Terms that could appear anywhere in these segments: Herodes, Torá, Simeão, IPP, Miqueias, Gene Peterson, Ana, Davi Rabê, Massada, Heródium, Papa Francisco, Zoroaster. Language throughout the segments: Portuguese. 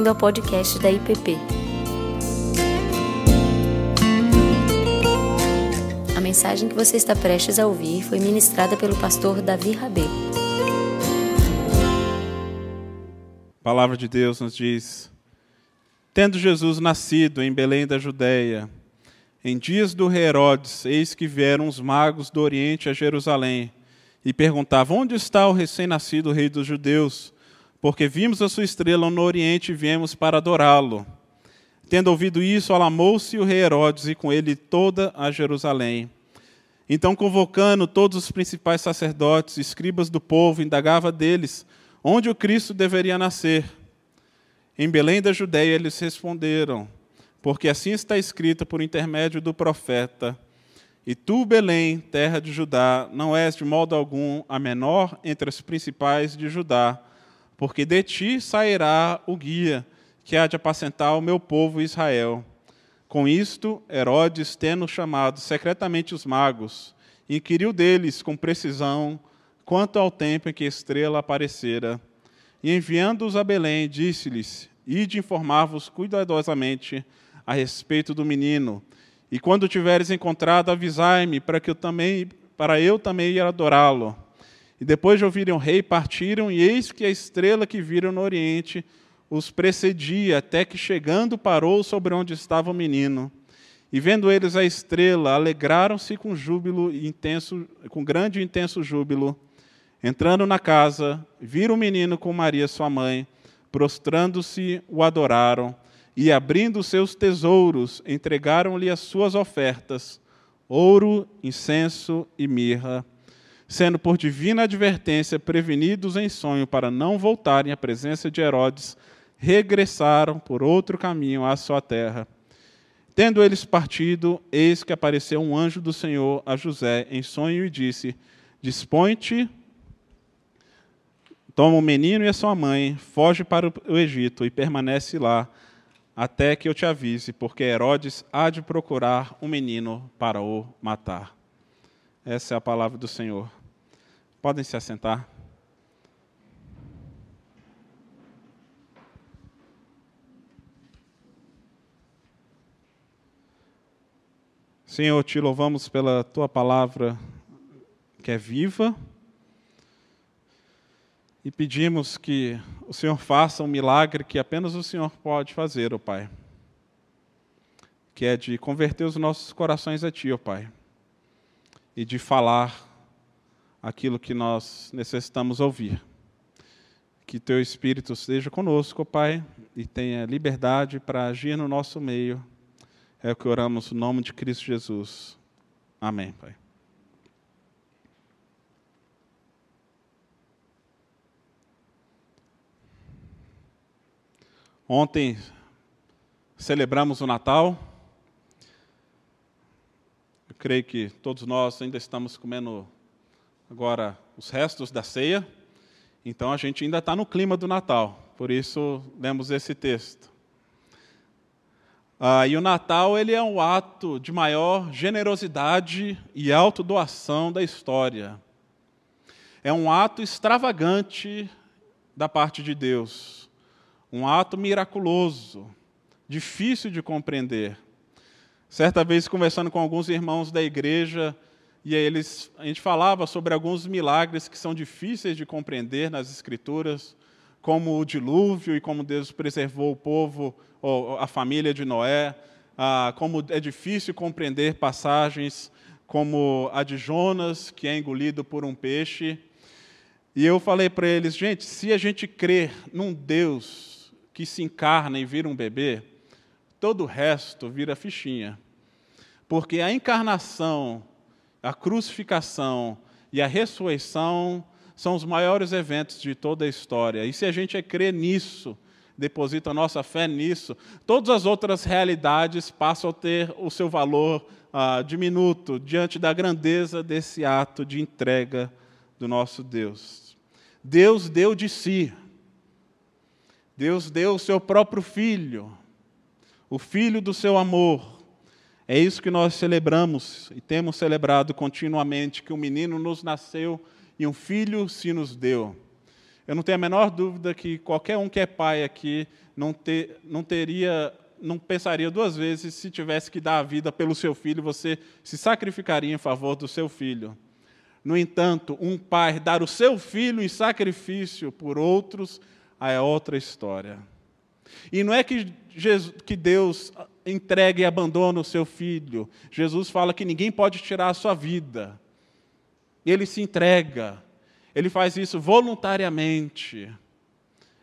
bem-vindo ao podcast da IPP. A mensagem que você está prestes a ouvir foi ministrada pelo pastor Davi Rabê. A palavra de Deus nos diz: tendo Jesus nascido em Belém da Judeia, em dias do rei Herodes, eis que vieram os magos do Oriente a Jerusalém e perguntavam: onde está o recém-nascido rei dos judeus? Porque vimos a sua estrela no Oriente e viemos para adorá-lo. Tendo ouvido isso, alarmou-se o rei Herodes e com ele toda a Jerusalém. Então, convocando todos os principais sacerdotes e escribas do povo, indagava deles onde o Cristo deveria nascer. Em Belém da Judeia eles responderam: porque assim está escrito por intermédio do profeta: e tu, Belém, terra de Judá, não és de modo algum a menor entre as principais de Judá, porque de ti sairá o guia que há de apacentar o meu povo Israel. Com isto, Herodes, tendo chamado secretamente os magos, inquiriu deles com precisão quanto ao tempo em que a estrela aparecera. E enviando-os a Belém, disse-lhes: ide informar-vos cuidadosamente a respeito do menino, e quando tiveres encontrado, avisai-me para eu também ir adorá-lo. E depois de ouvirem o rei, partiram, e eis que a estrela que viram no Oriente os precedia, até que, chegando, parou sobre onde estava o menino. E vendo eles a estrela, alegraram-se com grande e intenso júbilo. Entrando na casa, viram o menino com Maria, sua mãe, prostrando-se, o adoraram, e abrindo seus tesouros, entregaram-lhe as suas ofertas, ouro, incenso e mirra, sendo por divina advertência prevenidos em sonho para não voltarem à presença de Herodes, regressaram por outro caminho à sua terra. Tendo eles partido, eis que apareceu um anjo do Senhor a José em sonho e disse: dispõe-te, toma o menino e a sua mãe, foge para o Egito e permanece lá, até que eu te avise, porque Herodes há de procurar um menino para o matar. Essa é a palavra do Senhor. Podem se assentar. Senhor, te louvamos pela tua palavra que é viva, e pedimos que o Senhor faça um milagre que apenas o Senhor pode fazer, ó Pai, que é de converter os nossos corações a Ti, ó Pai, e de falar aquilo que nós necessitamos ouvir. Que Teu Espírito esteja conosco, ó Pai, e tenha liberdade para agir no nosso meio. É o que oramos no nome de Cristo Jesus. Amém, Pai. Ontem celebramos o Natal. Eu creio que todos nós ainda estamos comendo agora os restos da ceia, então a gente ainda está no clima do Natal, por isso lemos esse texto. E o Natal, ele é um ato de maior generosidade e autodoação da história. É um ato extravagante da parte de Deus. Um ato miraculoso, difícil de compreender. Certa vez, conversando com alguns irmãos da igreja, a gente falava sobre alguns milagres que são difíceis de compreender nas Escrituras, como o dilúvio e como Deus preservou o povo, ou a família de Noé, como é difícil compreender passagens como a de Jonas, que é engolido por um peixe. E eu falei para eles: gente, se a gente crer num Deus que se encarna e vira um bebê, todo o resto vira fichinha. Porque a encarnação, a crucificação e a ressurreição são os maiores eventos de toda a história. E se a gente crer nisso, deposita a nossa fé nisso, todas as outras realidades passam a ter o seu valor diminuto diante da grandeza desse ato de entrega do nosso Deus. Deus deu de si. Deus deu o seu próprio Filho, o Filho do seu amor. É isso que nós celebramos e temos celebrado continuamente, que um menino nos nasceu e um filho se nos deu. Eu não tenho a menor dúvida que qualquer um que é pai aqui não pensaria duas vezes se tivesse que dar a vida pelo seu filho, você se sacrificaria em favor do seu filho. No entanto, um pai dar o seu filho em sacrifício por outros é outra história. E não é que Deus entregue e abandona o seu filho. Jesus fala que ninguém pode tirar a sua vida. Ele se entrega. Ele faz isso voluntariamente.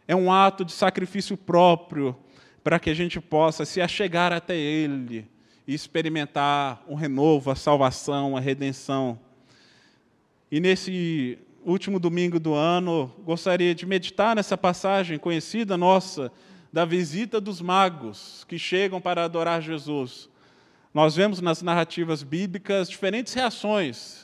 É um ato de sacrifício próprio para que a gente possa se achegar até Ele e experimentar o renovo, a salvação, a redenção. E nesse último domingo do ano, gostaria de meditar nessa passagem conhecida nossa da visita dos magos que chegam para adorar Jesus. Nós vemos nas narrativas bíblicas diferentes reações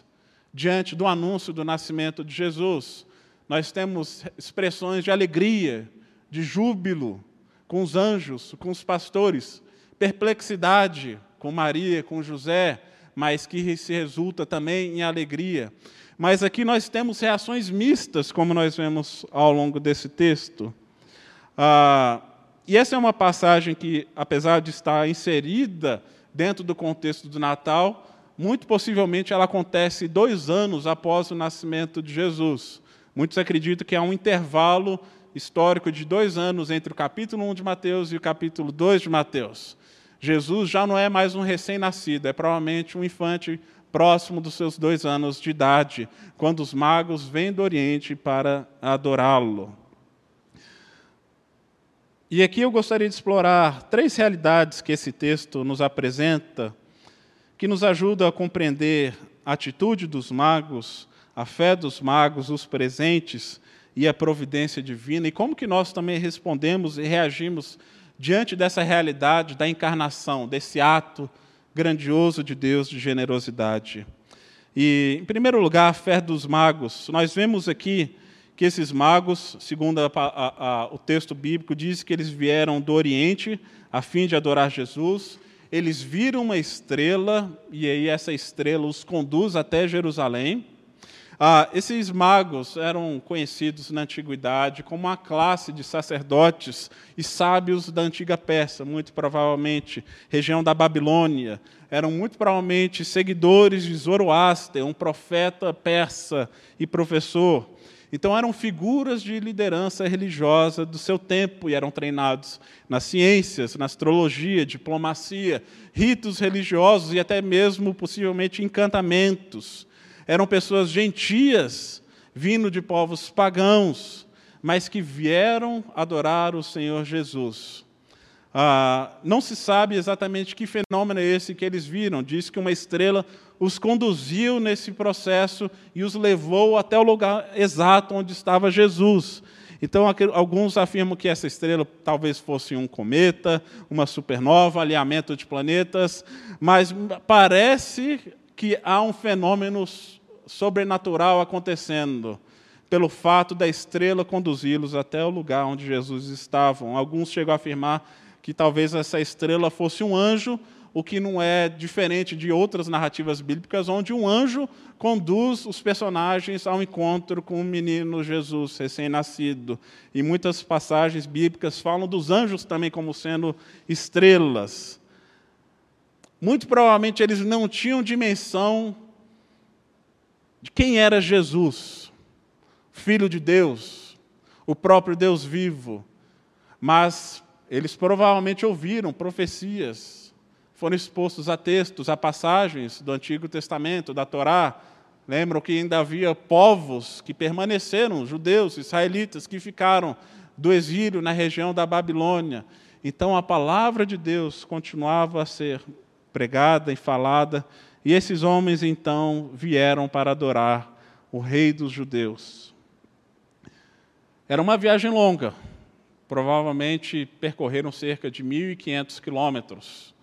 diante do anúncio do nascimento de Jesus. Nós temos expressões de alegria, de júbilo com os anjos, com os pastores, perplexidade com Maria, com José, mas que se resulta também em alegria. Mas aqui nós temos reações mistas, como nós vemos ao longo desse texto. E essa é uma passagem que, apesar de estar inserida dentro do contexto do Natal, muito possivelmente ela acontece 2 anos após o nascimento de Jesus. Muitos acreditam que há um intervalo histórico de 2 anos entre o capítulo 1 de Mateus e o capítulo 2 de Mateus. Jesus já não é mais um recém-nascido, é provavelmente um infante próximo dos seus 2 anos de idade, quando os magos vêm do Oriente para adorá-lo. E aqui eu gostaria de explorar 3 realidades que esse texto nos apresenta, que nos ajudam a compreender a atitude dos magos, a fé dos magos, os presentes e a providência divina, e como que nós também respondemos e reagimos diante dessa realidade da encarnação, desse ato grandioso de Deus de generosidade. E, em primeiro lugar, a fé dos magos. Nós vemos aqui que esses magos, segundo o texto bíblico, diz que eles vieram do Oriente a fim de adorar Jesus. Eles viram uma estrela, e aí essa estrela os conduz até Jerusalém. Esses magos eram conhecidos na Antiguidade como uma classe de sacerdotes e sábios da antiga Pérsia, muito provavelmente, região da Babilônia. Eram muito provavelmente seguidores de Zoroaster, um profeta persa e professor. Então eram figuras de liderança religiosa do seu tempo e eram treinados nas ciências, na astrologia, diplomacia, ritos religiosos e até mesmo, possivelmente, encantamentos. Eram pessoas gentias, vindo de povos pagãos, mas que vieram adorar o Senhor Jesus. Não se sabe exatamente que fenômeno é esse que eles viram. Diz que uma estrela os conduziu nesse processo e os levou até o lugar exato onde estava Jesus. Então, alguns afirmam que essa estrela talvez fosse um cometa, uma supernova, alinhamento de planetas, mas parece que há um fenômeno sobrenatural acontecendo, pelo fato da estrela conduzi-los até o lugar onde Jesus estava. Alguns chegam a afirmar que talvez essa estrela fosse um anjo, o que não é diferente de outras narrativas bíblicas, onde um anjo conduz os personagens ao encontro com o menino Jesus, recém-nascido. E muitas passagens bíblicas falam dos anjos também como sendo estrelas. Muito provavelmente eles não tinham dimensão de quem era Jesus, Filho de Deus, o próprio Deus vivo. Mas eles provavelmente ouviram profecias, foram expostos a textos, a passagens do Antigo Testamento, da Torá. Lembram que ainda havia povos que permaneceram, judeus, israelitas, que ficaram do exílio na região da Babilônia. Então a palavra de Deus continuava a ser pregada e falada, e esses homens, então, vieram para adorar o Rei dos Judeus. Era uma viagem longa, provavelmente percorreram cerca de 1.500 quilômetros.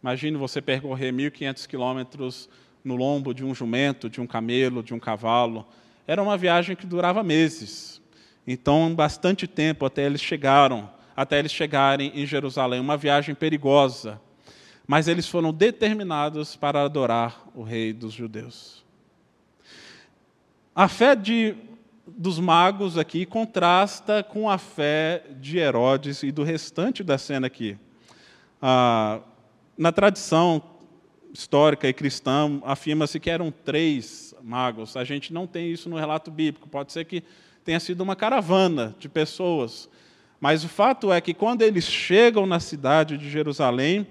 Imagine você percorrer 1.500 quilômetros no lombo de um jumento, de um camelo, de um cavalo. Era uma viagem que durava meses, então, bastante tempo até eles chegarem em Jerusalém, uma viagem perigosa. Mas eles foram determinados para adorar o Rei dos Judeus. A fé de dos magos aqui contrasta com a fé de Herodes e do restante da cena aqui. Na tradição histórica e cristã, afirma-se que eram 3 magos. A gente não tem isso no relato bíblico. Pode ser que tenha sido uma caravana de pessoas. Mas o fato é que, quando eles chegam na cidade de Jerusalém,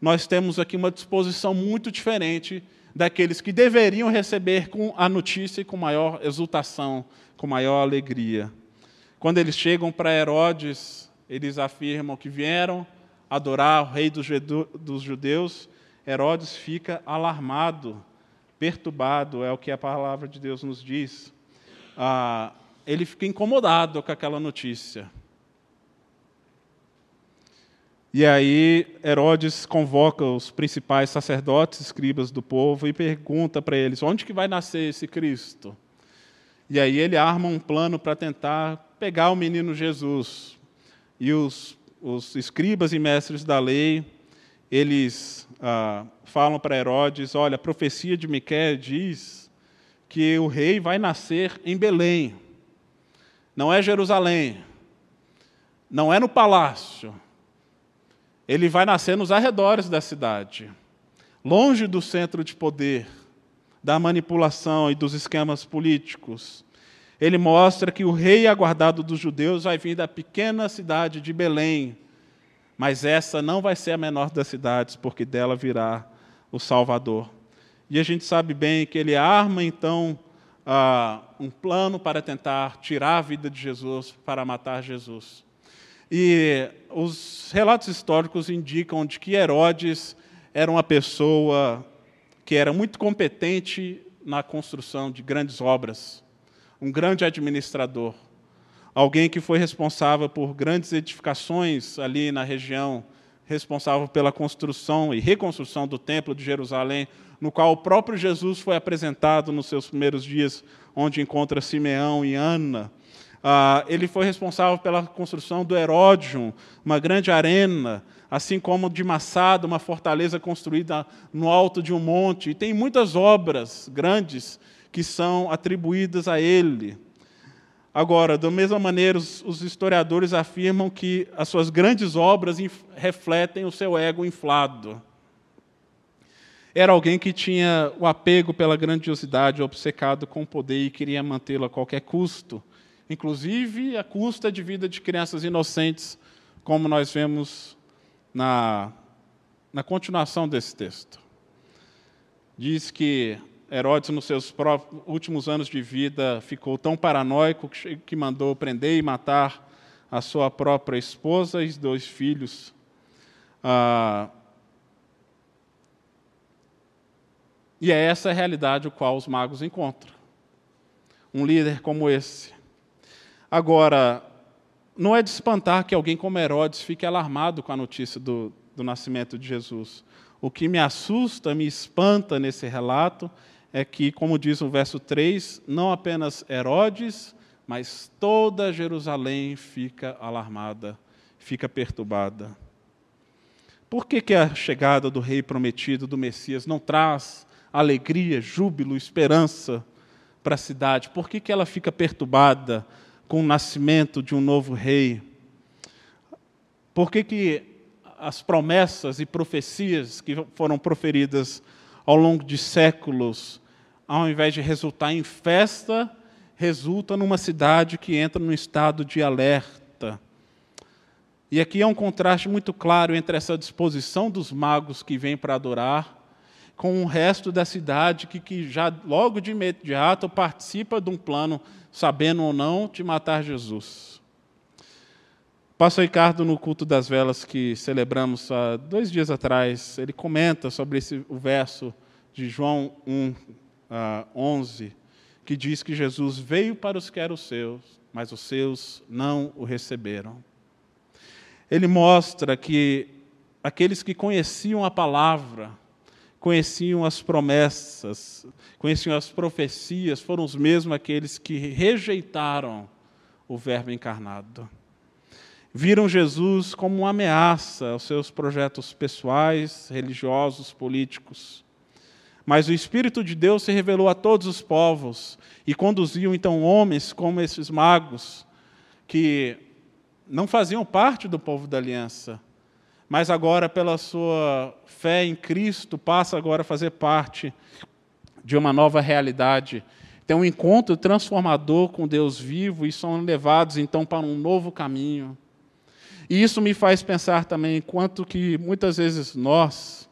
nós temos aqui uma disposição muito diferente daqueles que deveriam receber a notícia com maior exultação, com maior alegria. Quando eles chegam para Herodes, eles afirmam que vieram adorar o rei dos judeus. Herodes fica alarmado, perturbado, é o que a palavra de Deus nos diz. Ele fica incomodado com aquela notícia. E aí Herodes convoca os principais sacerdotes, escribas do povo, e pergunta para eles: onde que vai nascer esse Cristo? E aí ele arma um plano para tentar pegar o menino Jesus. E os escribas e mestres da lei, eles falam para Herodes: olha, a profecia de Miqueias diz que o rei vai nascer em Belém. Não é Jerusalém, não é no palácio. Ele vai nascer nos arredores da cidade, longe do centro de poder, da manipulação e dos esquemas políticos. Ele mostra que o rei aguardado dos judeus vai vir da pequena cidade de Belém, mas essa não vai ser a menor das cidades, porque dela virá o Salvador. E a gente sabe bem que ele arma, então, um plano para tentar tirar a vida de Jesus, para matar Jesus. E os relatos históricos indicam de que Herodes era uma pessoa que era muito competente na construção de grandes obras, um grande administrador, alguém que foi responsável por grandes edificações ali na região, responsável pela construção e reconstrução do Templo de Jerusalém, no qual o próprio Jesus foi apresentado nos seus primeiros dias, onde encontra Simeão e Ana. Ele foi responsável pela construção do Heródium, uma grande arena, assim como de Massada, uma fortaleza construída no alto de um monte. E tem muitas obras grandes que são atribuídas a ele. Agora, da mesma maneira, os historiadores afirmam que as suas grandes obras refletem o seu ego inflado. Era alguém que tinha o apego pela grandiosidade, obcecado com o poder e queria mantê-lo a qualquer custo, inclusive à custa de vida de crianças inocentes, como nós vemos na continuação desse texto. Diz que Herodes, nos seus últimos anos de vida, ficou tão paranoico que mandou prender e matar a sua própria esposa e 2 filhos. E é essa a realidade a qual os magos encontram. Um líder como esse. Agora, não é de espantar que alguém como Herodes fique alarmado com a notícia do nascimento de Jesus. O que me assusta, me espanta nesse relato, é que, como diz o verso 3, não apenas Herodes, mas toda Jerusalém fica alarmada, fica perturbada. Por que a chegada do rei prometido, do Messias, não traz alegria, júbilo, esperança para a cidade? Por que ela fica perturbada com o nascimento de um novo rei? Por que as promessas e profecias que foram proferidas ao longo de séculos, ao invés de resultar em festa, resulta numa cidade que entra num estado de alerta? E aqui é um contraste muito claro entre essa disposição dos magos que vêm para adorar com o resto da cidade que já logo de imediato participa de um plano, sabendo ou não, de matar Jesus. Pastor Ricardo, no culto das velas que celebramos há 2 dias atrás, ele comenta sobre o verso de João 1:11, que diz que Jesus veio para os que eram seus, mas os seus não o receberam. Ele mostra que aqueles que conheciam a palavra, conheciam as promessas, conheciam as profecias, foram os mesmos aqueles que rejeitaram o Verbo encarnado. Viram Jesus como uma ameaça aos seus projetos pessoais, religiosos, políticos. Mas o Espírito de Deus se revelou a todos os povos e conduziu, então, homens como esses magos, que não faziam parte do povo da aliança, mas agora, pela sua fé em Cristo, passa agora a fazer parte de uma nova realidade. Tem um encontro transformador com Deus vivo e são levados, então, para um novo caminho. E isso me faz pensar também, quanto que, muitas vezes, nós,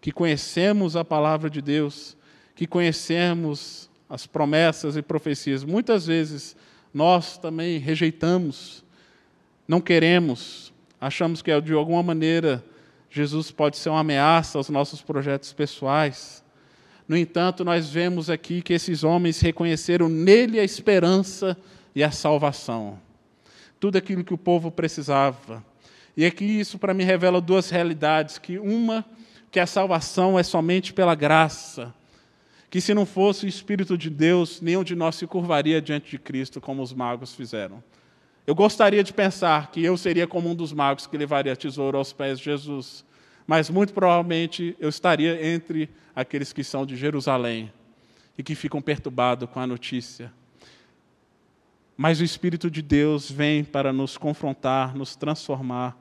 que conhecemos a palavra de Deus, que conhecemos as promessas e profecias, muitas vezes, nós também rejeitamos, não queremos, achamos que, de alguma maneira, Jesus pode ser uma ameaça aos nossos projetos pessoais. No entanto, nós vemos aqui que esses homens reconheceram nele a esperança e a salvação. Tudo aquilo que o povo precisava. E aqui isso para mim revela duas realidades. Que uma, que a salvação é somente pela graça. Que se não fosse o Espírito de Deus, nenhum de nós se curvaria diante de Cristo como os magos fizeram. Eu gostaria de pensar que eu seria como um dos magos que levaria tesouro aos pés de Jesus. Mas, muito provavelmente, eu estaria entre aqueles que são de Jerusalém e que ficam perturbados com a notícia. Mas o Espírito de Deus vem para nos confrontar, nos transformar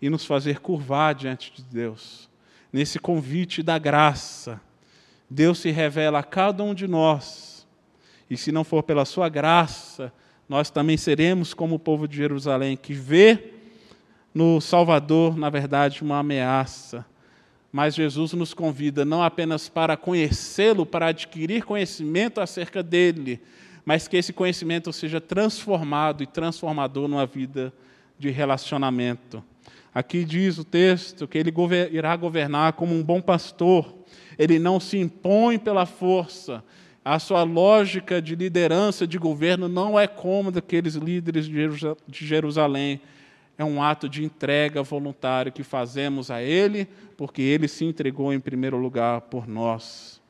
e nos fazer curvar diante de Deus. Nesse convite da graça, Deus se revela a cada um de nós. E se não for pela sua graça, nós também seremos como o povo de Jerusalém, que vê no Salvador, na verdade, uma ameaça. Mas Jesus nos convida não apenas para conhecê-lo, para adquirir conhecimento acerca dele, mas que esse conhecimento seja transformado e transformador numa vida de relacionamento. Aqui diz o texto que ele irá governar como um bom pastor. Ele não se impõe pela força. A sua lógica de liderança, de governo, não é como daqueles líderes de Jerusalém. É um ato de entrega voluntário que fazemos a Ele, porque Ele se entregou em primeiro lugar por nós.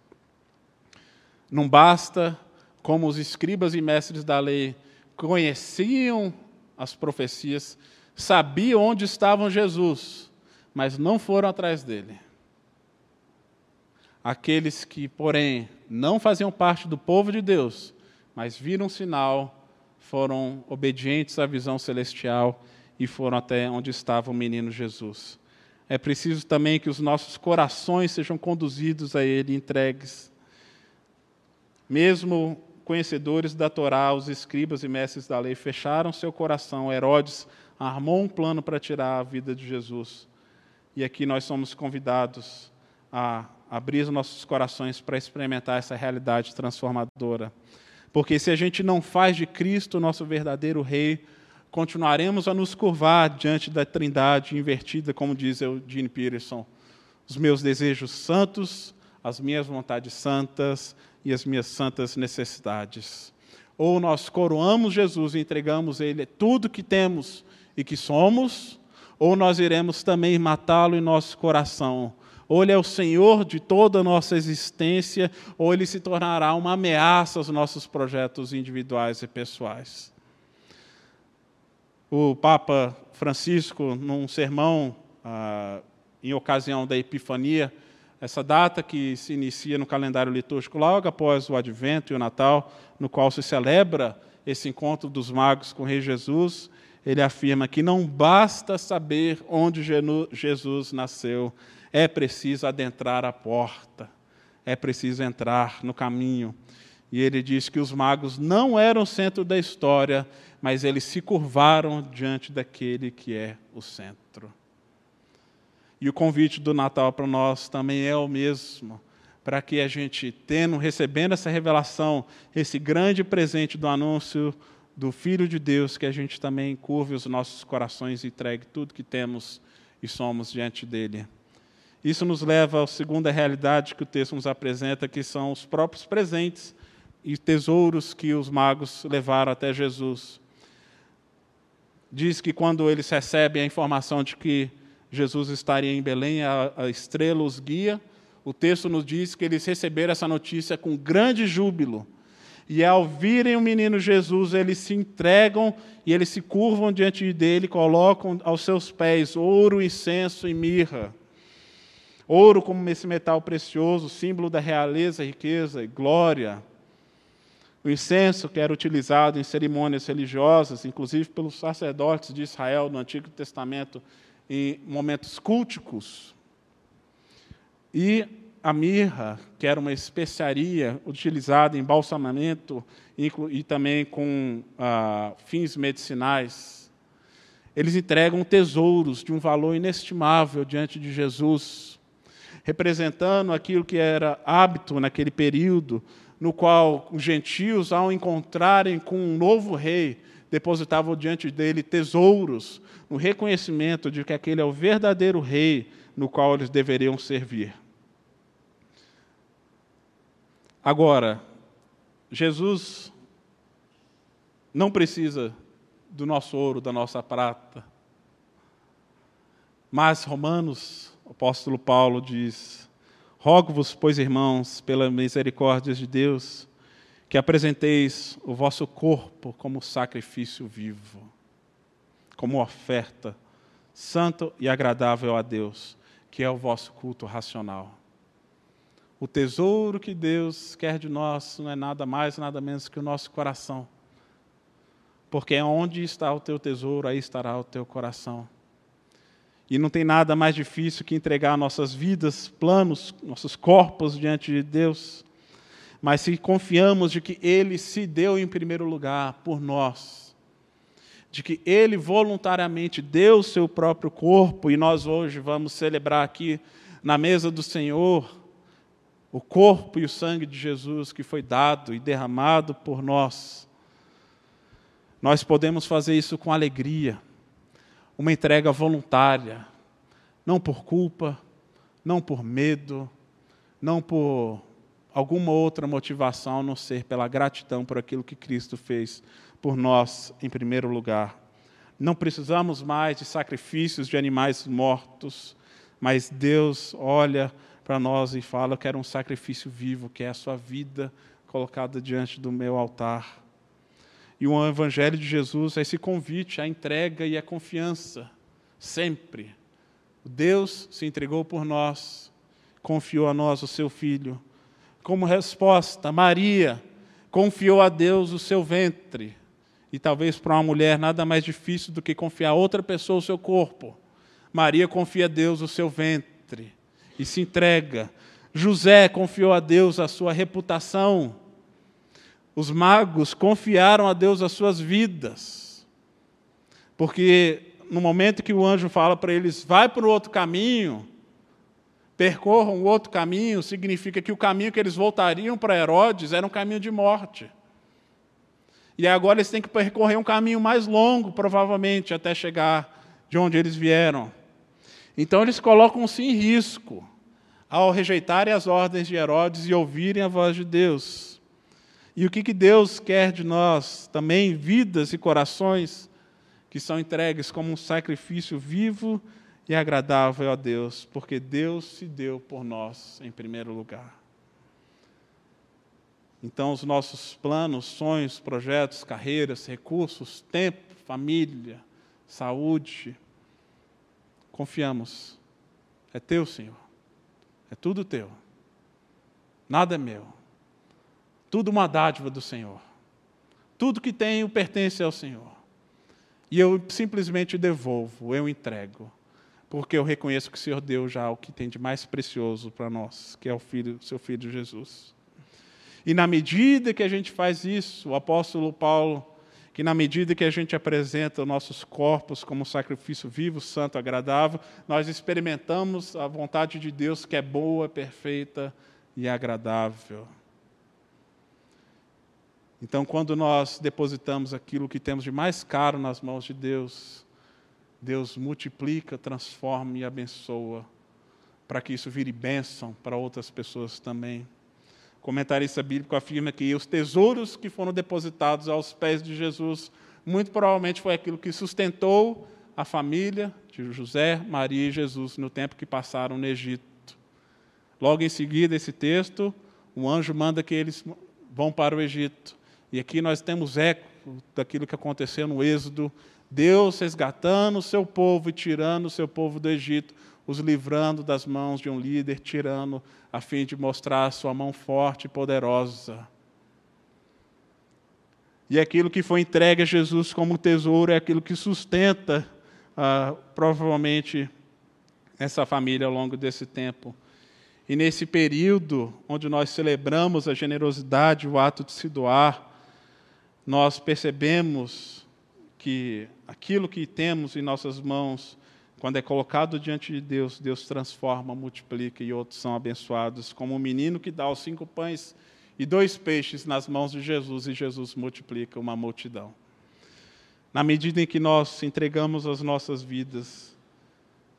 Não basta, como os escribas e mestres da lei conheciam as profecias, sabiam onde estava Jesus, mas não foram atrás dele. Aqueles que, porém, não faziam parte do povo de Deus, mas viram um sinal, foram obedientes à visão celestial e foram até onde estava o menino Jesus. É preciso também que os nossos corações sejam conduzidos a Ele, entregues. Mesmo conhecedores da Torá, os escribas e mestres da lei, fecharam seu coração. Herodes armou um plano para tirar a vida de Jesus. E aqui nós somos convidados a abrir os nossos corações para experimentar essa realidade transformadora. Porque se a gente não faz de Cristo o nosso verdadeiro Rei, continuaremos a nos curvar diante da trindade invertida, como diz o Gene Peterson. Os meus desejos santos, as minhas vontades santas e as minhas santas necessidades. Ou nós coroamos Jesus e entregamos Ele tudo que temos e que somos, ou nós iremos também matá-lo em nosso coração. Ou Ele é o Senhor de toda a nossa existência, ou Ele se tornará uma ameaça aos nossos projetos individuais e pessoais. O Papa Francisco, num sermão em ocasião da Epifania, essa data que se inicia no calendário litúrgico logo após o Advento e o Natal, no qual se celebra esse encontro dos magos com o Rei Jesus, ele afirma que não basta saber onde Jesus nasceu, é preciso adentrar a porta, é preciso entrar no caminho. E ele diz que os magos não eram o centro da história, mas eles se curvaram diante daquele que é o centro. E o convite do Natal para nós também é o mesmo, para que a gente, recebendo essa revelação, esse grande presente do anúncio do Filho de Deus, que a gente também curve os nossos corações e entregue tudo que temos e somos diante dele. Isso nos leva à segunda realidade que o texto nos apresenta, que são os próprios presentes e tesouros que os magos levaram até Jesus. Diz que quando eles recebem a informação de que Jesus estaria em Belém, a estrela os guia, o texto nos diz que eles receberam essa notícia com grande júbilo. E ao virem o menino Jesus, eles se entregam e eles se curvam diante dele, colocam aos seus pés ouro, incenso e mirra. Ouro como esse metal precioso, símbolo da realeza, riqueza e glória. O incenso, que era utilizado em cerimônias religiosas, inclusive pelos sacerdotes de Israel no Antigo Testamento, em momentos culticos. E a mirra, que era uma especiaria utilizada em balsamamento e também com fins medicinais. Eles entregam tesouros de um valor inestimável diante de Jesus, representando aquilo que era hábito naquele período, no qual os gentios, ao encontrarem com um novo rei, depositavam diante dele tesouros, no reconhecimento de que aquele é o verdadeiro rei no qual eles deveriam servir. Agora, Jesus não precisa do nosso ouro, da nossa prata. Mas Romanos, o apóstolo Paulo diz: rogo-vos, pois, irmãos, pela misericórdia de Deus, que apresenteis o vosso corpo como sacrifício vivo, como oferta, santo e agradável a Deus, que é o vosso culto racional. O tesouro que Deus quer de nós não é nada mais, nada menos que o nosso coração. Porque onde está o teu tesouro, aí estará o teu coração. E não tem nada mais difícil que entregar nossas vidas, planos, nossos corpos diante de Deus. Mas se confiamos de que Ele se deu em primeiro lugar por nós, de que Ele voluntariamente deu o seu próprio corpo, e nós hoje vamos celebrar aqui na mesa do Senhor o corpo e o sangue de Jesus que foi dado e derramado por nós. Nós podemos fazer isso com alegria, uma entrega voluntária, não por culpa, não por medo, não por alguma outra motivação, a não ser pela gratidão por aquilo que Cristo fez por nós em primeiro lugar. Não precisamos mais de sacrifícios de animais mortos, mas Deus olha para nós e fala: eu quero um sacrifício vivo, que é a sua vida colocada diante do meu altar. E o evangelho de Jesus é esse convite à entrega e à confiança, sempre. Deus se entregou por nós, confiou a nós o seu Filho. Como resposta, Maria confiou a Deus o seu ventre. E talvez para uma mulher nada mais difícil do que confiar a outra pessoa o seu corpo. Maria confia a Deus o seu ventre e se entrega. José confiou a Deus a sua reputação. Os magos confiaram a Deus as suas vidas. Porque no momento que o anjo fala para eles: vai para o outro caminho, percorram o outro caminho, significa que o caminho que eles voltariam para Herodes era um caminho de morte. E agora eles têm que percorrer um caminho mais longo, provavelmente, até chegar de onde eles vieram. Então eles colocam-se em risco ao rejeitarem as ordens de Herodes e ouvirem a voz de Deus. E o que Deus quer de nós? Também vidas e corações que são entregues como um sacrifício vivo e agradável a Deus, porque Deus se deu por nós em primeiro lugar. Então os nossos planos, sonhos, projetos, carreiras, recursos, tempo, família, saúde, confiamos. É teu, Senhor. É tudo teu. Nada é meu. Tudo uma dádiva do Senhor. Tudo que tenho pertence ao Senhor. E eu simplesmente devolvo, eu entrego, porque eu reconheço que o Senhor deu já o que tem de mais precioso para nós, que é o seu Filho Jesus. E na medida que a gente faz isso, o apóstolo Paulo, que na medida que a gente apresenta os nossos corpos como sacrifício vivo, santo, agradável, nós experimentamos a vontade de Deus, que é boa, perfeita e agradável. Então, quando nós depositamos aquilo que temos de mais caro nas mãos de Deus, Deus multiplica, transforma e abençoa, para que isso vire bênção para outras pessoas também. O comentarista bíblico afirma que os tesouros que foram depositados aos pés de Jesus, muito provavelmente foi aquilo que sustentou a família de José, Maria e Jesus no tempo que passaram no Egito. Logo em seguida, esse texto, o anjo manda que eles vão para o Egito. E aqui nós temos eco daquilo que aconteceu no Êxodo, Deus resgatando o seu povo e tirando o seu povo do Egito, os livrando das mãos de um líder tirano, a fim de mostrar a sua mão forte e poderosa. E aquilo que foi entregue a Jesus como tesouro é aquilo que sustenta, provavelmente, essa família ao longo desse tempo. E nesse período onde nós celebramos a generosidade, o ato de se doar, nós percebemos que aquilo que temos em nossas mãos, quando é colocado diante de Deus, Deus transforma, multiplica e outros são abençoados, como um menino que dá os 5 pães e 2 peixes nas mãos de Jesus, e Jesus multiplica uma multidão. Na medida em que nós entregamos as nossas vidas,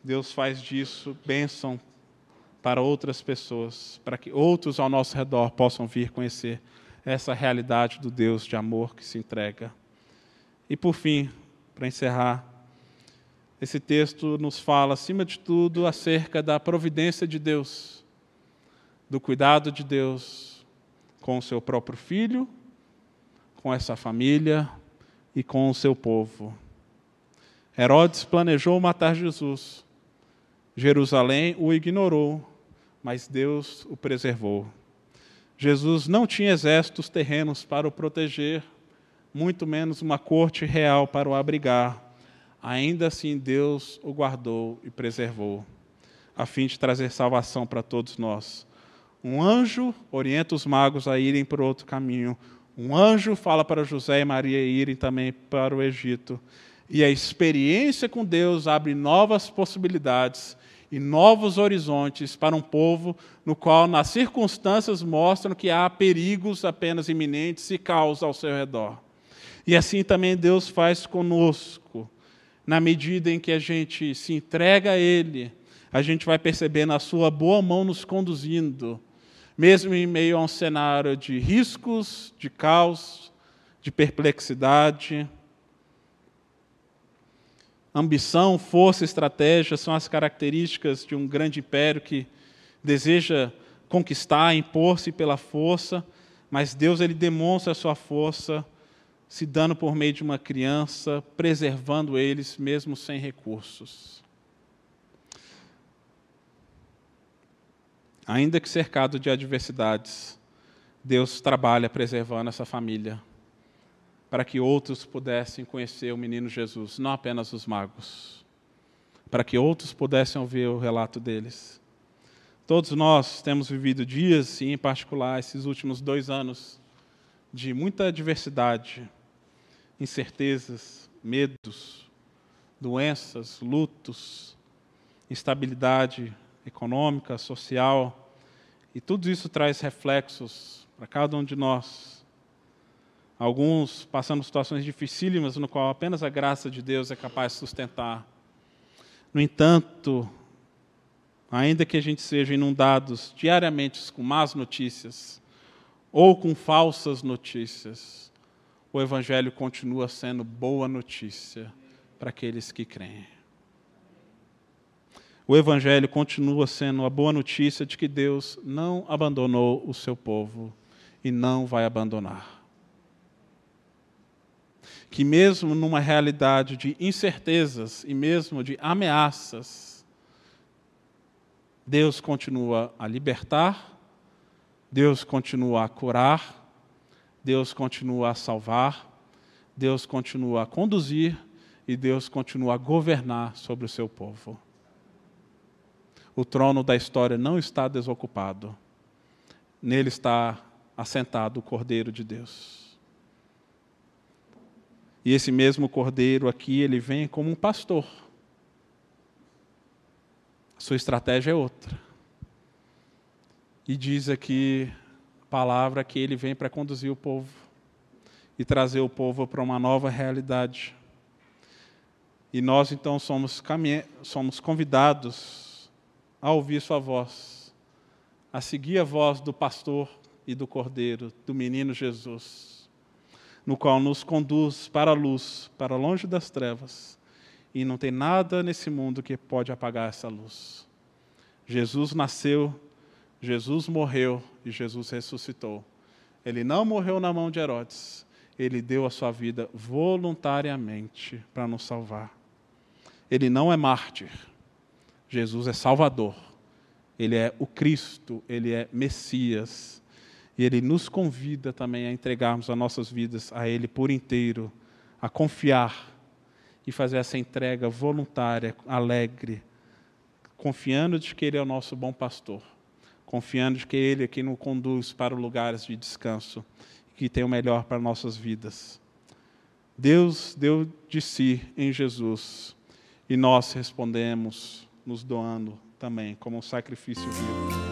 Deus faz disso bênção para outras pessoas, para que outros ao nosso redor possam vir conhecer essa realidade do Deus de amor que se entrega. E por fim, para encerrar, esse texto nos fala, acima de tudo, acerca da providência de Deus, do cuidado de Deus com o seu próprio filho, com essa família e com o seu povo. Herodes planejou matar Jesus. Jerusalém o ignorou, mas Deus o preservou. Jesus não tinha exércitos terrenos para o proteger, muito menos uma corte real para o abrigar. Ainda assim, Deus o guardou e preservou, a fim de trazer salvação para todos nós. Um anjo orienta os magos a irem por outro caminho. Um anjo fala para José e Maria irem também para o Egito. E a experiência com Deus abre novas possibilidades e novos horizontes para um povo no qual, nas circunstâncias, mostram que há perigos apenas iminentes e caos ao seu redor. E assim também Deus faz conosco. Na medida em que a gente se entrega a Ele, a gente vai percebendo a sua boa mão nos conduzindo, mesmo em meio a um cenário de riscos, de caos, de perplexidade. Ambição, força, estratégia são as características de um grande império que deseja conquistar, impor-se pela força, mas Deus, Ele demonstra a sua força se dando por meio de uma criança, preservando eles mesmo sem recursos. Ainda que cercado de adversidades, Deus trabalha preservando essa família, para que outros pudessem conhecer o menino Jesus, não apenas os magos, para que outros pudessem ouvir o relato deles. Todos nós temos vivido dias, e em particular esses últimos 2 anos, de muita adversidade, incertezas, medos, doenças, lutos, instabilidade econômica, social, e tudo isso traz reflexos para cada um de nós. Alguns passando situações dificílimas no qual apenas a graça de Deus é capaz de sustentar. No entanto, ainda que a gente seja inundados diariamente com más notícias ou com falsas notícias, o Evangelho continua sendo boa notícia para aqueles que creem. O Evangelho continua sendo a boa notícia de que Deus não abandonou o seu povo e não vai abandonar. Que mesmo numa realidade de incertezas e mesmo de ameaças, Deus continua a libertar, Deus continua a curar, Deus continua a salvar, Deus continua a conduzir e Deus continua a governar sobre o seu povo. O trono da história não está desocupado. Nele está assentado o Cordeiro de Deus. E esse mesmo Cordeiro aqui, ele vem como um pastor. A sua estratégia é outra. E diz aqui a palavra que ele vem para conduzir o povo e trazer o povo para uma nova realidade. E nós, então, somos convidados a ouvir sua voz, a seguir a voz do pastor e do cordeiro, do menino Jesus, no qual nos conduz para a luz, para longe das trevas. E não tem nada nesse mundo que pode apagar essa luz. Jesus nasceu, Jesus morreu e Jesus ressuscitou. Ele não morreu na mão de Herodes. Ele deu a sua vida voluntariamente para nos salvar. Ele não é mártir. Jesus é Salvador. Ele é o Cristo, ele é Messias. E ele nos convida também a entregarmos as nossas vidas a ele por inteiro, a confiar e fazer essa entrega voluntária, alegre, confiando de que ele é o nosso bom pastor, confiando de que ele é quem nos conduz para lugares de descanso, que tem o melhor para nossas vidas. Deus deu de si em Jesus, e nós respondemos nos doando também, como um sacrifício vivo.